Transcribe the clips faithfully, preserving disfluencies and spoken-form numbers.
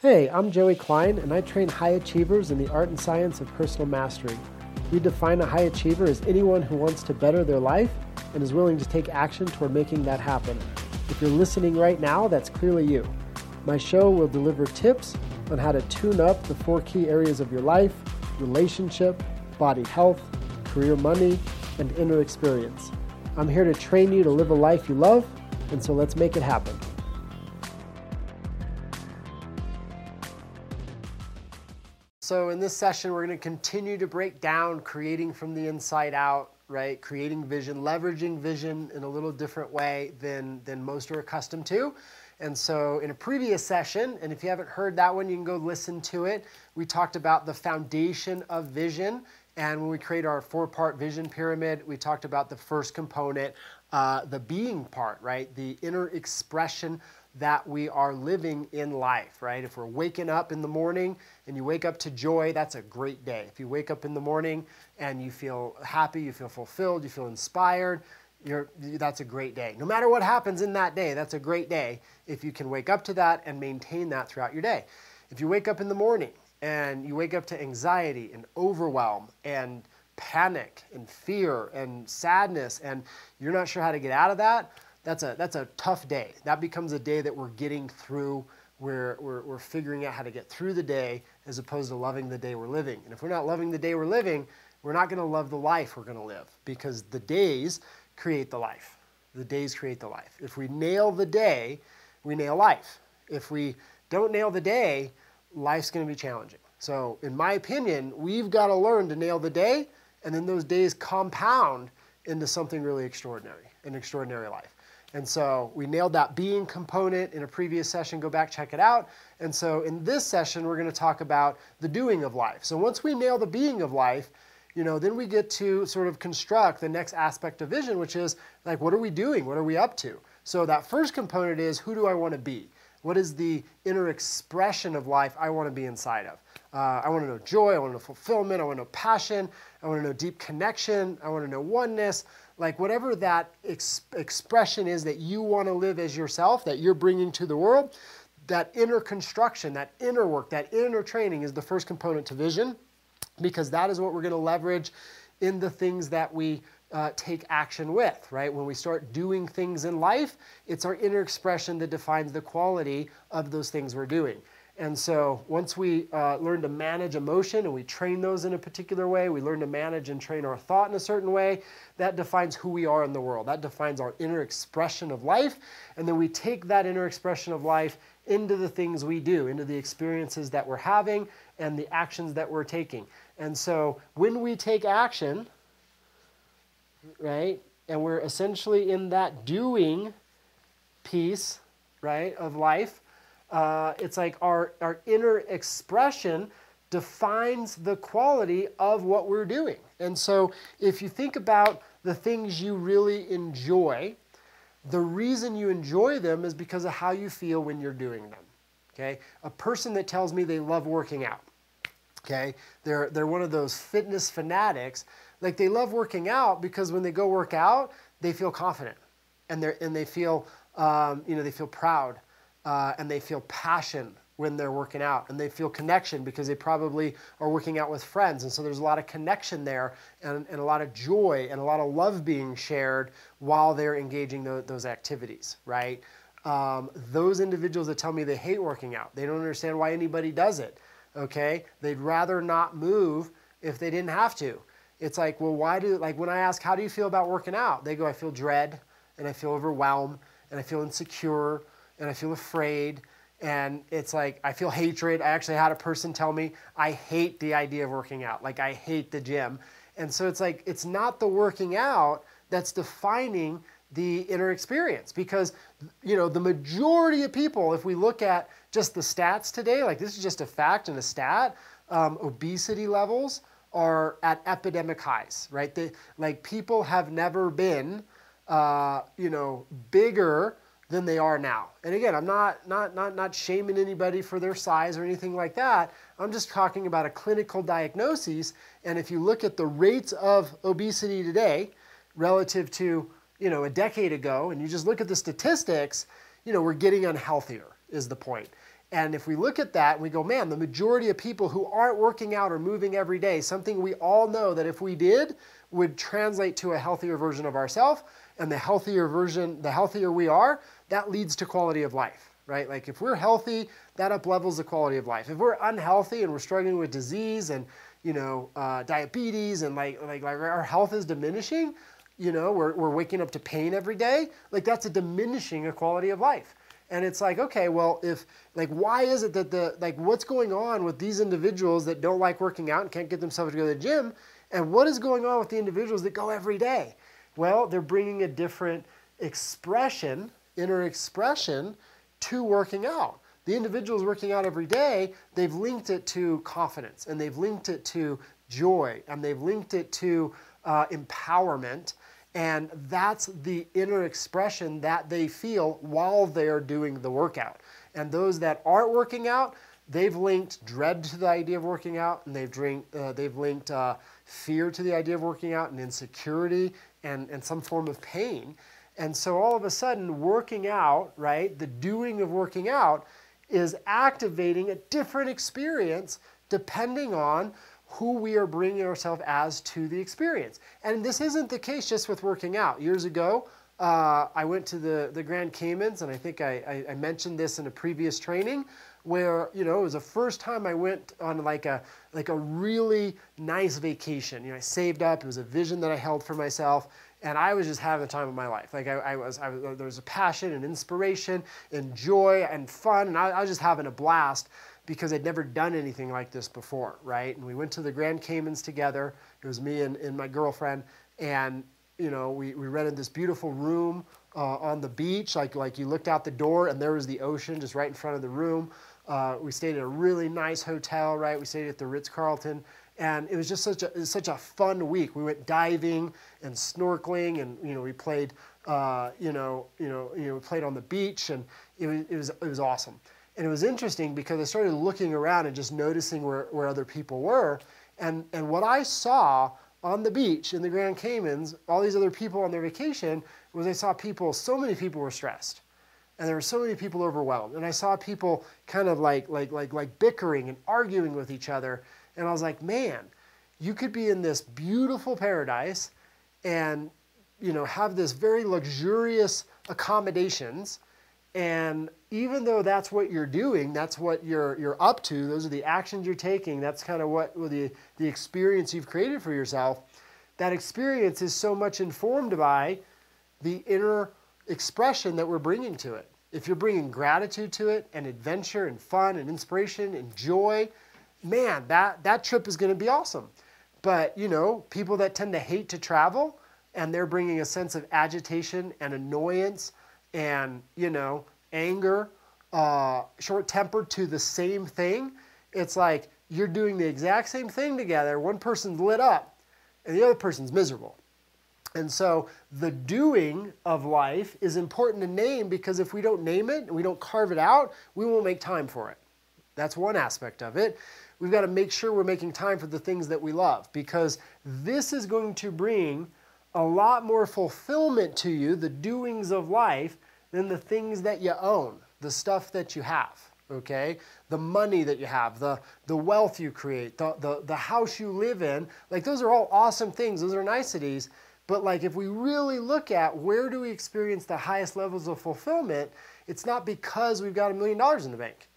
Hey, I'm Joey Klein, and I train high achievers in the art and science of personal mastery. We define a high achiever as anyone who wants to better their life and is willing to take action toward making that happen. If you're listening right now, that's clearly you. My show will deliver tips on how to tune up the four key areas of your life: relationship, body health, career money, and inner experience. I'm here to train you to live a life you love, and so let's make it happen. So in this session, we're going to continue to break down creating from the inside out, right? Creating vision, leveraging vision in a little different way than, than most are accustomed to. And so in a previous session, and if you haven't heard that one, you can go listen to it. We talked about the foundation of vision. And when we create our four-part vision pyramid, we talked about the first component, uh, the being part, right? The inner expression that we are living in life, right? If we're waking up in the morning and you wake up to joy, that's a great day. If you wake up in the morning and you feel happy, you feel fulfilled, you feel inspired, you're, that's a great day. No matter what happens in that day, that's a great day if you can wake up to that and maintain that throughout your day. If you wake up in the morning and you wake up to anxiety and overwhelm and panic and fear and sadness and you're not sure how to get out of that, That's a that's a tough day. That becomes a day that we're getting through. We're, we're, we're figuring out how to get through the day as opposed to loving the day we're living. And if we're not loving the day we're living, we're not going to love the life we're going to live, because the days create the life. The days create the life. If we nail the day, we nail life. If we don't nail the day, life's going to be challenging. So in my opinion, we've got to learn to nail the day, and then those days compound into something really extraordinary, an extraordinary life. And so we nailed that being component in a previous session. Go back, check it out. And so in this session, we're going to talk about the doing of life. So once we nail the being of life, you know, then we get to sort of construct the next aspect of vision, which is like, what are we doing? What are we up to? So that first component is, who do I want to be? What is the inner expression of life I want to be inside of? Uh, I want to know joy. I want to know fulfillment. I want to know passion. I want to know deep connection. I want to know oneness. Like whatever that ex- expression is that you want to live as yourself, that you're bringing to the world, that inner construction, that inner work, that inner training is the first component to vision, because that is what we're going to leverage in the things that we uh, take action with, right? When we start doing things in life, it's our inner expression that defines the quality of those things we're doing. And so once we uh, learn to manage emotion and we train those in a particular way, we learn to manage and train our thought in a certain way, that defines who we are in the world. That defines our inner expression of life. And then we take that inner expression of life into the things we do, into the experiences that we're having and the actions that we're taking. And so when we take action, right, and we're essentially in that doing piece, right, of life, Uh, it's like our, our inner expression defines the quality of what we're doing. And so if you think about the things you really enjoy, the reason you enjoy them is because of how you feel when you're doing them, okay? A person that tells me they love working out, okay? They're, they're one of those fitness fanatics. Like they love working out because when they go work out, they feel confident and, they're, and they feel, um, you know, they feel proud. Uh, and they feel passion when they're working out, and they feel connection because they probably are working out with friends. And so there's a lot of connection there and, and a lot of joy and a lot of love being shared while they're engaging the, those activities, right? Um, those individuals that tell me they hate working out, they don't understand why anybody does it, okay? They'd rather not move if they didn't have to. It's like, well, why do, like when I ask, how do you feel about working out? They go, I feel dread and I feel overwhelmed and I feel insecure and I feel afraid, and it's like, I feel hatred. I actually had a person tell me, I hate the idea of working out. Like, I hate the gym. And so it's like, it's not the working out that's defining the inner experience, because, you know, the majority of people, if we look at just the stats today, like this is just a fact and a stat, um, obesity levels are at epidemic highs, right? They, like people have never been, uh, you know, bigger than they are now. And again, I'm not not not not shaming anybody for their size or anything like that. I'm just talking about a clinical diagnosis. And if you look at the rates of obesity today relative to, you know, a decade ago, and you just look at the statistics, you know, we're getting unhealthier is the point. And if we look at that, we go, man, the majority of people who aren't working out or moving every day, something we all know that if we did would translate to a healthier version of ourselves, and the healthier version, the healthier we are, that leads to quality of life, right? Like if we're healthy, that uplevels the quality of life. If we're unhealthy and we're struggling with disease and, you know, uh, diabetes and like, like, like our health is diminishing, you know, we're, we're waking up to pain every day, like that's a diminishing of quality of life. And it's like, okay, well, if, like, why is it that the, like, what's going on with these individuals that don't like working out and can't get themselves to go to the gym? And what is going on with the individuals that go every day? Well, they're bringing a different expression, inner expression, to working out. The individuals working out every day, they've linked it to confidence, and they've linked it to joy, and they've linked it to uh, empowerment. And that's the inner expression that they feel while they're doing the workout. And those that aren't working out, they've linked dread to the idea of working out, and they've, drink, uh, they've linked uh, fear to the idea of working out, and insecurity, and, and some form of pain. And so all of a sudden, working out, right, the doing of working out is activating a different experience depending on who we are bringing ourselves as to the experience. And this isn't the case just with working out. Years ago, uh, I went to the, the Grand Caymans, and I think I, I, I mentioned this in a previous training, where, you know, it was the first time I went on like a, like a really nice vacation. You know, I saved up, it was a vision that I held for myself, and I was just having the time of my life. Like I, I, was, I was, there was a passion and inspiration and joy and fun, and I, I was just having a blast, because I'd never done anything like this before, right? And we went to the Grand Caymans together. It was me and, and my girlfriend, and you know, we, we rented this beautiful room uh, on the beach. Like, like you looked out the door and there was the ocean just right in front of the room. Uh, we stayed at a really nice hotel, right? We stayed at the Ritz-Carlton, and it was just such a, it was such a fun week. We went diving and snorkeling, and you know, we played, uh, you know, you know, you know, we played on the beach, and it was, it was, it was awesome. And it was interesting because I started looking around and just noticing where, where other people were. And, and what I saw on the beach in the Grand Caymans, all these other people on their vacation, was I saw people, so many people were stressed. And there were so many people overwhelmed. And I saw people kind of like, like, like, like bickering and arguing with each other. And I was like, man, you could be in this beautiful paradise and, you know, have this very luxurious accommodations. And even though that's what you're doing, that's what you're, you're up to, those are the actions you're taking, that's kind of what well, the, the experience you've created for yourself, that experience is so much informed by the inner expression that we're bringing to it. If you're bringing gratitude to it, and adventure, and fun, and inspiration, and joy, man, that, that trip is going to be awesome. But, you know, people that tend to hate to travel, and they're bringing a sense of agitation and annoyance, and, you know, anger, uh, short temper to the same thing. It's like you're doing the exact same thing together. One person's lit up and the other person's miserable. And so the doing of life is important to name, because if we don't name it and we don't carve it out, we won't make time for it. That's one aspect of it. We've got to make sure we're making time for the things that we love, because this is going to bring a lot more fulfillment to you, the doings of life, than the things that you own, the stuff that you have, okay? The money that you have, the, the wealth you create, the, the, the house you live in. Like, those are all awesome things. Those are niceties. But, like, if we really look at where do we experience the highest levels of fulfillment, it's not because we've got a million dollars in the bank.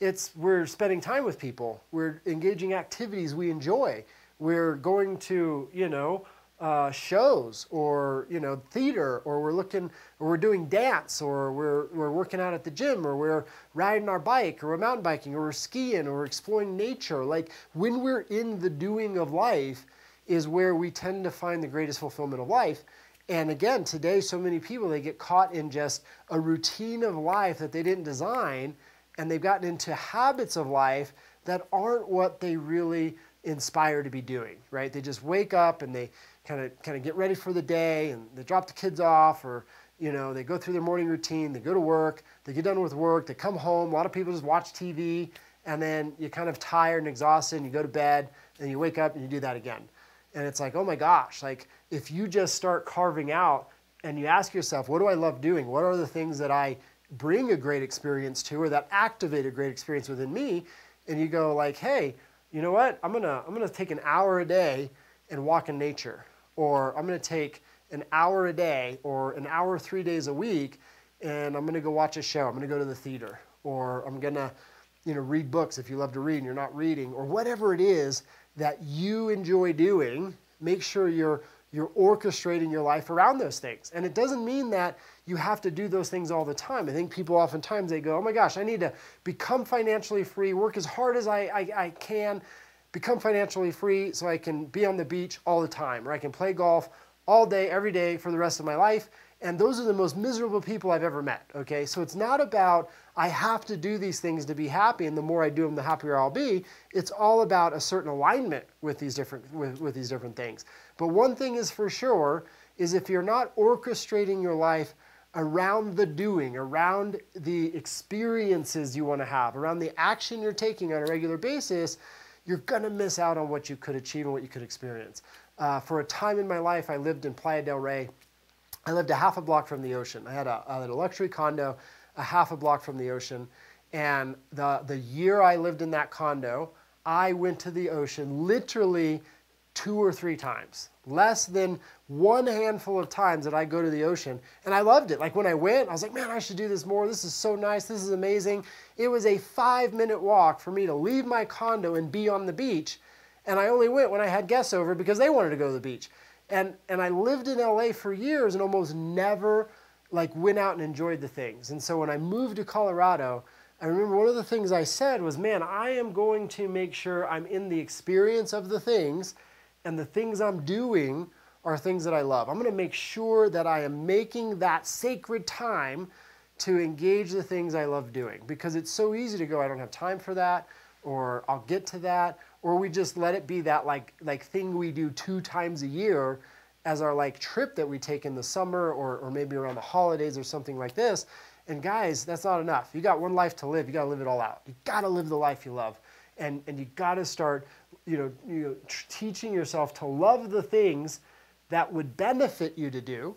It's we're spending time with people. We're engaging activities we enjoy. We're going to, you know, Uh, shows, or you know, theater, or we're looking, or we're doing dance, or we're we're working out at the gym, or we're riding our bike, or we're mountain biking, or we're skiing, or we're exploring nature. Like, when we're in the doing of life is where we tend to find the greatest fulfillment of life. And again, today, so many people, they get caught in just a routine of life that they didn't design, and they've gotten into habits of life that aren't what they really inspire to be doing, right? They just wake up and they kind of kind of get ready for the day, and they drop the kids off, or you know, they go through their morning routine, they go to work, they get done with work, they come home. A lot of people just watch T V, and then you're kind of tired and exhausted, and you go to bed, and you wake up and you do that again. And it's like, oh my gosh, like if you just start carving out and you ask yourself, what do I love doing? What are the things that I bring a great experience to, or that activate a great experience within me, and you go like, hey, you know what? I'm gonna I'm gonna take an hour a day and walk in nature, or I'm gonna take an hour a day or an hour three days a week, and I'm gonna go watch a show. I'm gonna go to the theater, or I'm gonna, you know, read books if you love to read and you're not reading, or whatever it is that you enjoy doing. Make sure you're you're orchestrating your life around those things. And it doesn't mean that you have to do those things all the time. I think people oftentimes, they go, oh my gosh, I need to become financially free, work as hard as I, I, I can, become financially free so I can be on the beach all the time, or I can play golf all day, every day for the rest of my life. And those are the most miserable people I've ever met, okay? So it's not about, I have to do these things to be happy, and the more I do them, the happier I'll be. It's all about a certain alignment with these different, with, with these different things. But one thing is for sure, is if you're not orchestrating your life around the doing, around the experiences you want to have, around the action you're taking on a regular basis, you're going to miss out on what you could achieve and what you could experience. Uh, for a time in my life, I lived in Playa del Rey. I lived a half a block from the ocean. I had a, I had a luxury condo, a half a block from the ocean. And the, the year I lived in that condo, I went to the ocean literally two or three times. Less than one handful of times that I go to the ocean. And I loved it. Like when I went, I was like, man, I should do this more. This is so nice. This is amazing. It was a five minute walk for me to leave my condo and be on the beach. And I only went when I had guests over because they wanted to go to the beach. And, and I lived in L A for years and almost never like went out and enjoyed the things. And so when I moved to Colorado, I remember one of the things I said was, man, I am going to make sure I'm in the experience of the things, and the things I'm doing are things that I love. I'm going to make sure that I am making that sacred time to engage the things I love doing, because it's so easy to go, I don't have time for that, or I'll get to that, or we just let it be that like, like thing we do two times a year as our like trip that we take in the summer, or, or maybe around the holidays or something like this. And guys, that's not enough. You got one life to live. You got to live it all out. You got to live the life you love. And, and you got to start, you know, you know, teaching yourself to love the things that would benefit you to do,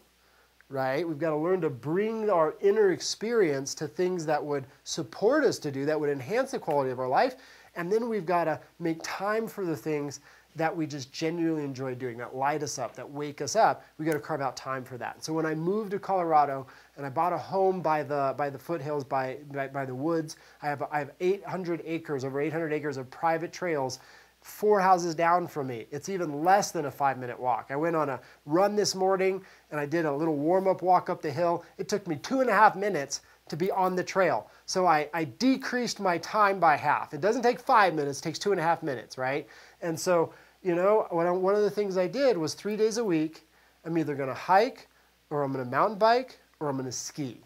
right? We've got to learn to bring our inner experience to things that would support us to do, that would enhance the quality of our life. And then we've got to make time for the things that we just genuinely enjoy doing, that light us up, that wake us up. We've got to carve out time for that. So when I moved to Colorado and I bought a home by the, by the foothills, by, by, by the woods, I have, I have eight hundred acres, over eight hundred acres of private trails, four houses down from me. It's even less than a five-minute walk. I went on a run this morning and I did a little warm-up walk up the hill. It took me two and a half minutes to be on the trail. So I, I decreased my time by half. It doesn't take five minutes, it takes two and a half minutes, right? And so, you know, when I, one of the things I did was three days a week, I'm either gonna hike, or I'm gonna mountain bike, or I'm gonna ski.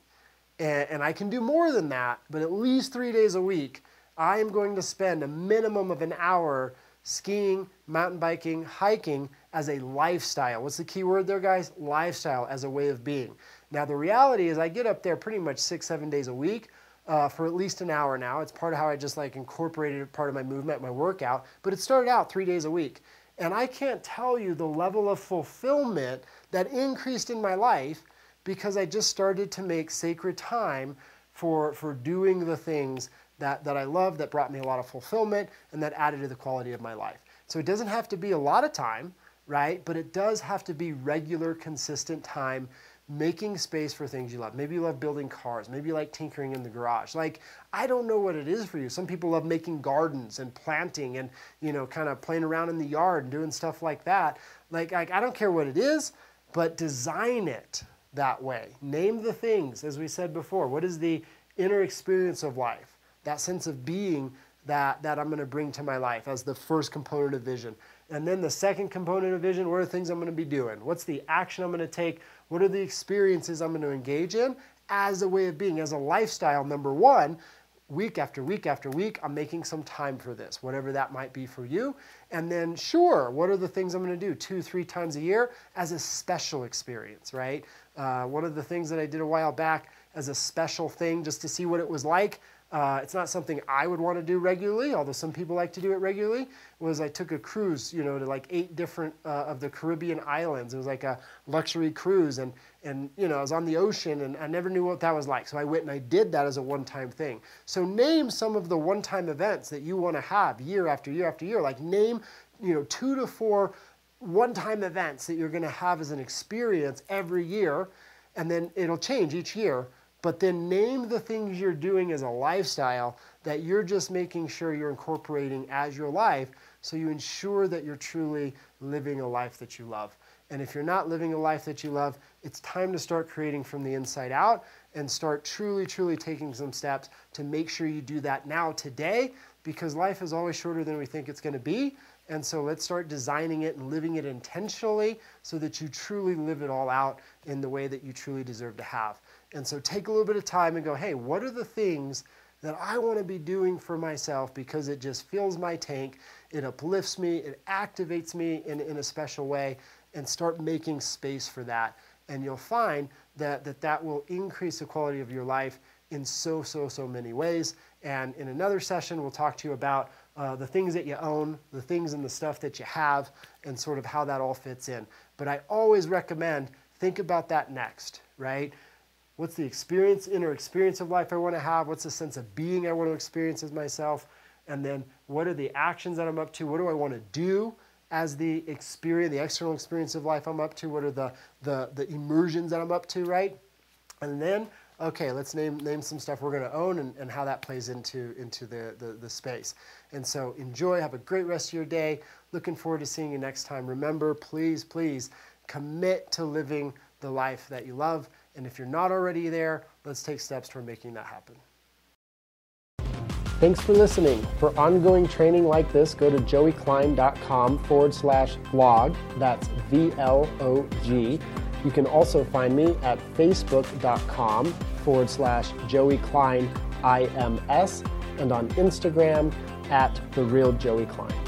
And, and I can do more than that, but at least three days a week, I am going to spend a minimum of an hour skiing, mountain biking, hiking as a lifestyle. What's the key word there, guys? Lifestyle, as a way of being. Now, the reality is I get up there pretty much six, seven days a week uh, for at least an hour now. It's part of how I just like incorporated part of my movement, my workout, but it started out three days a week. And I can't tell you the level of fulfillment that increased in my life because I just started to make sacred time for, for doing the things That, that I love, that brought me a lot of fulfillment, and that added to the quality of my life. So it doesn't have to be a lot of time, right? But it does have to be regular, consistent time, making space for things you love. Maybe you love building cars. Maybe you like tinkering in the garage. Like, I don't know what it is for you. Some people love making gardens and planting and, you know, kind of playing around in the yard and doing stuff like that. Like, I, I don't care what it is, but design it that way. Name the things, as we said before. What is the inner experience of life? That sense of being that, that I'm going to bring to my life as the first component of vision. And then the second component of vision, what are the things I'm going to be doing? What's the action I'm going to take? What are the experiences I'm going to engage in as a way of being, as a lifestyle? Number one, week after week after week, I'm making some time for this, whatever that might be for you. And then sure, what are the things I'm going to do two, three times a year as a special experience, right? Uh, one of the things that I did a while back as a special thing just to see what it was like, Uh, it's not something I would want to do regularly, although some people like to do it regularly, was I took a cruise, you know, to like eight different uh, of the Caribbean islands. It was like a luxury cruise, and, and, you know, I was on the ocean, and I never knew what that was like. So I went and I did that as a one-time thing. So name some of the one-time events that you want to have year after year after year. Like name, you know, two to four one-time events that you're going to have as an experience every year, and then it'll change each year. But then name the things you're doing as a lifestyle that you're just making sure you're incorporating as your life, so you ensure that you're truly living a life that you love. And if you're not living a life that you love, it's time to start creating from the inside out and start truly, truly taking some steps to make sure you do that now, today, because life is always shorter than we think it's going to be. And so let's start designing it and living it intentionally so that you truly live it all out in the way that you truly deserve to have. And so take a little bit of time and go, hey, what are the things that I want to be doing for myself, because it just fills my tank, it uplifts me, it activates me in, in a special way, and start making space for that. And you'll find that that, that will increase the quality of your life in so, so, so many ways. And in another session, we'll talk to you about Uh, the things that you own, the things and the stuff that you have, and sort of how that all fits in. But I always recommend, think about that next, right? What's the experience, inner experience of life I want to have? What's the sense of being I want to experience as myself? And then what are the actions that I'm up to? What do I want to do as the experience, the external experience of life I'm up to? What are the, the, the immersions that I'm up to, right? And then, okay, let's name, name some stuff we're going to own, and, and how that plays into, into the, the, the space. And so enjoy, have a great rest of your day. Looking forward to seeing you next time. Remember, please, please commit to living the life that you love. And if you're not already there, let's take steps toward making that happen. Thanks for listening. For ongoing training like this, go to joeyklein.com forward slash vlog. That's V L O G. You can also find me at facebook.com forward slash JoeyKleinIMS and on Instagram at TheRealJoeyKlein.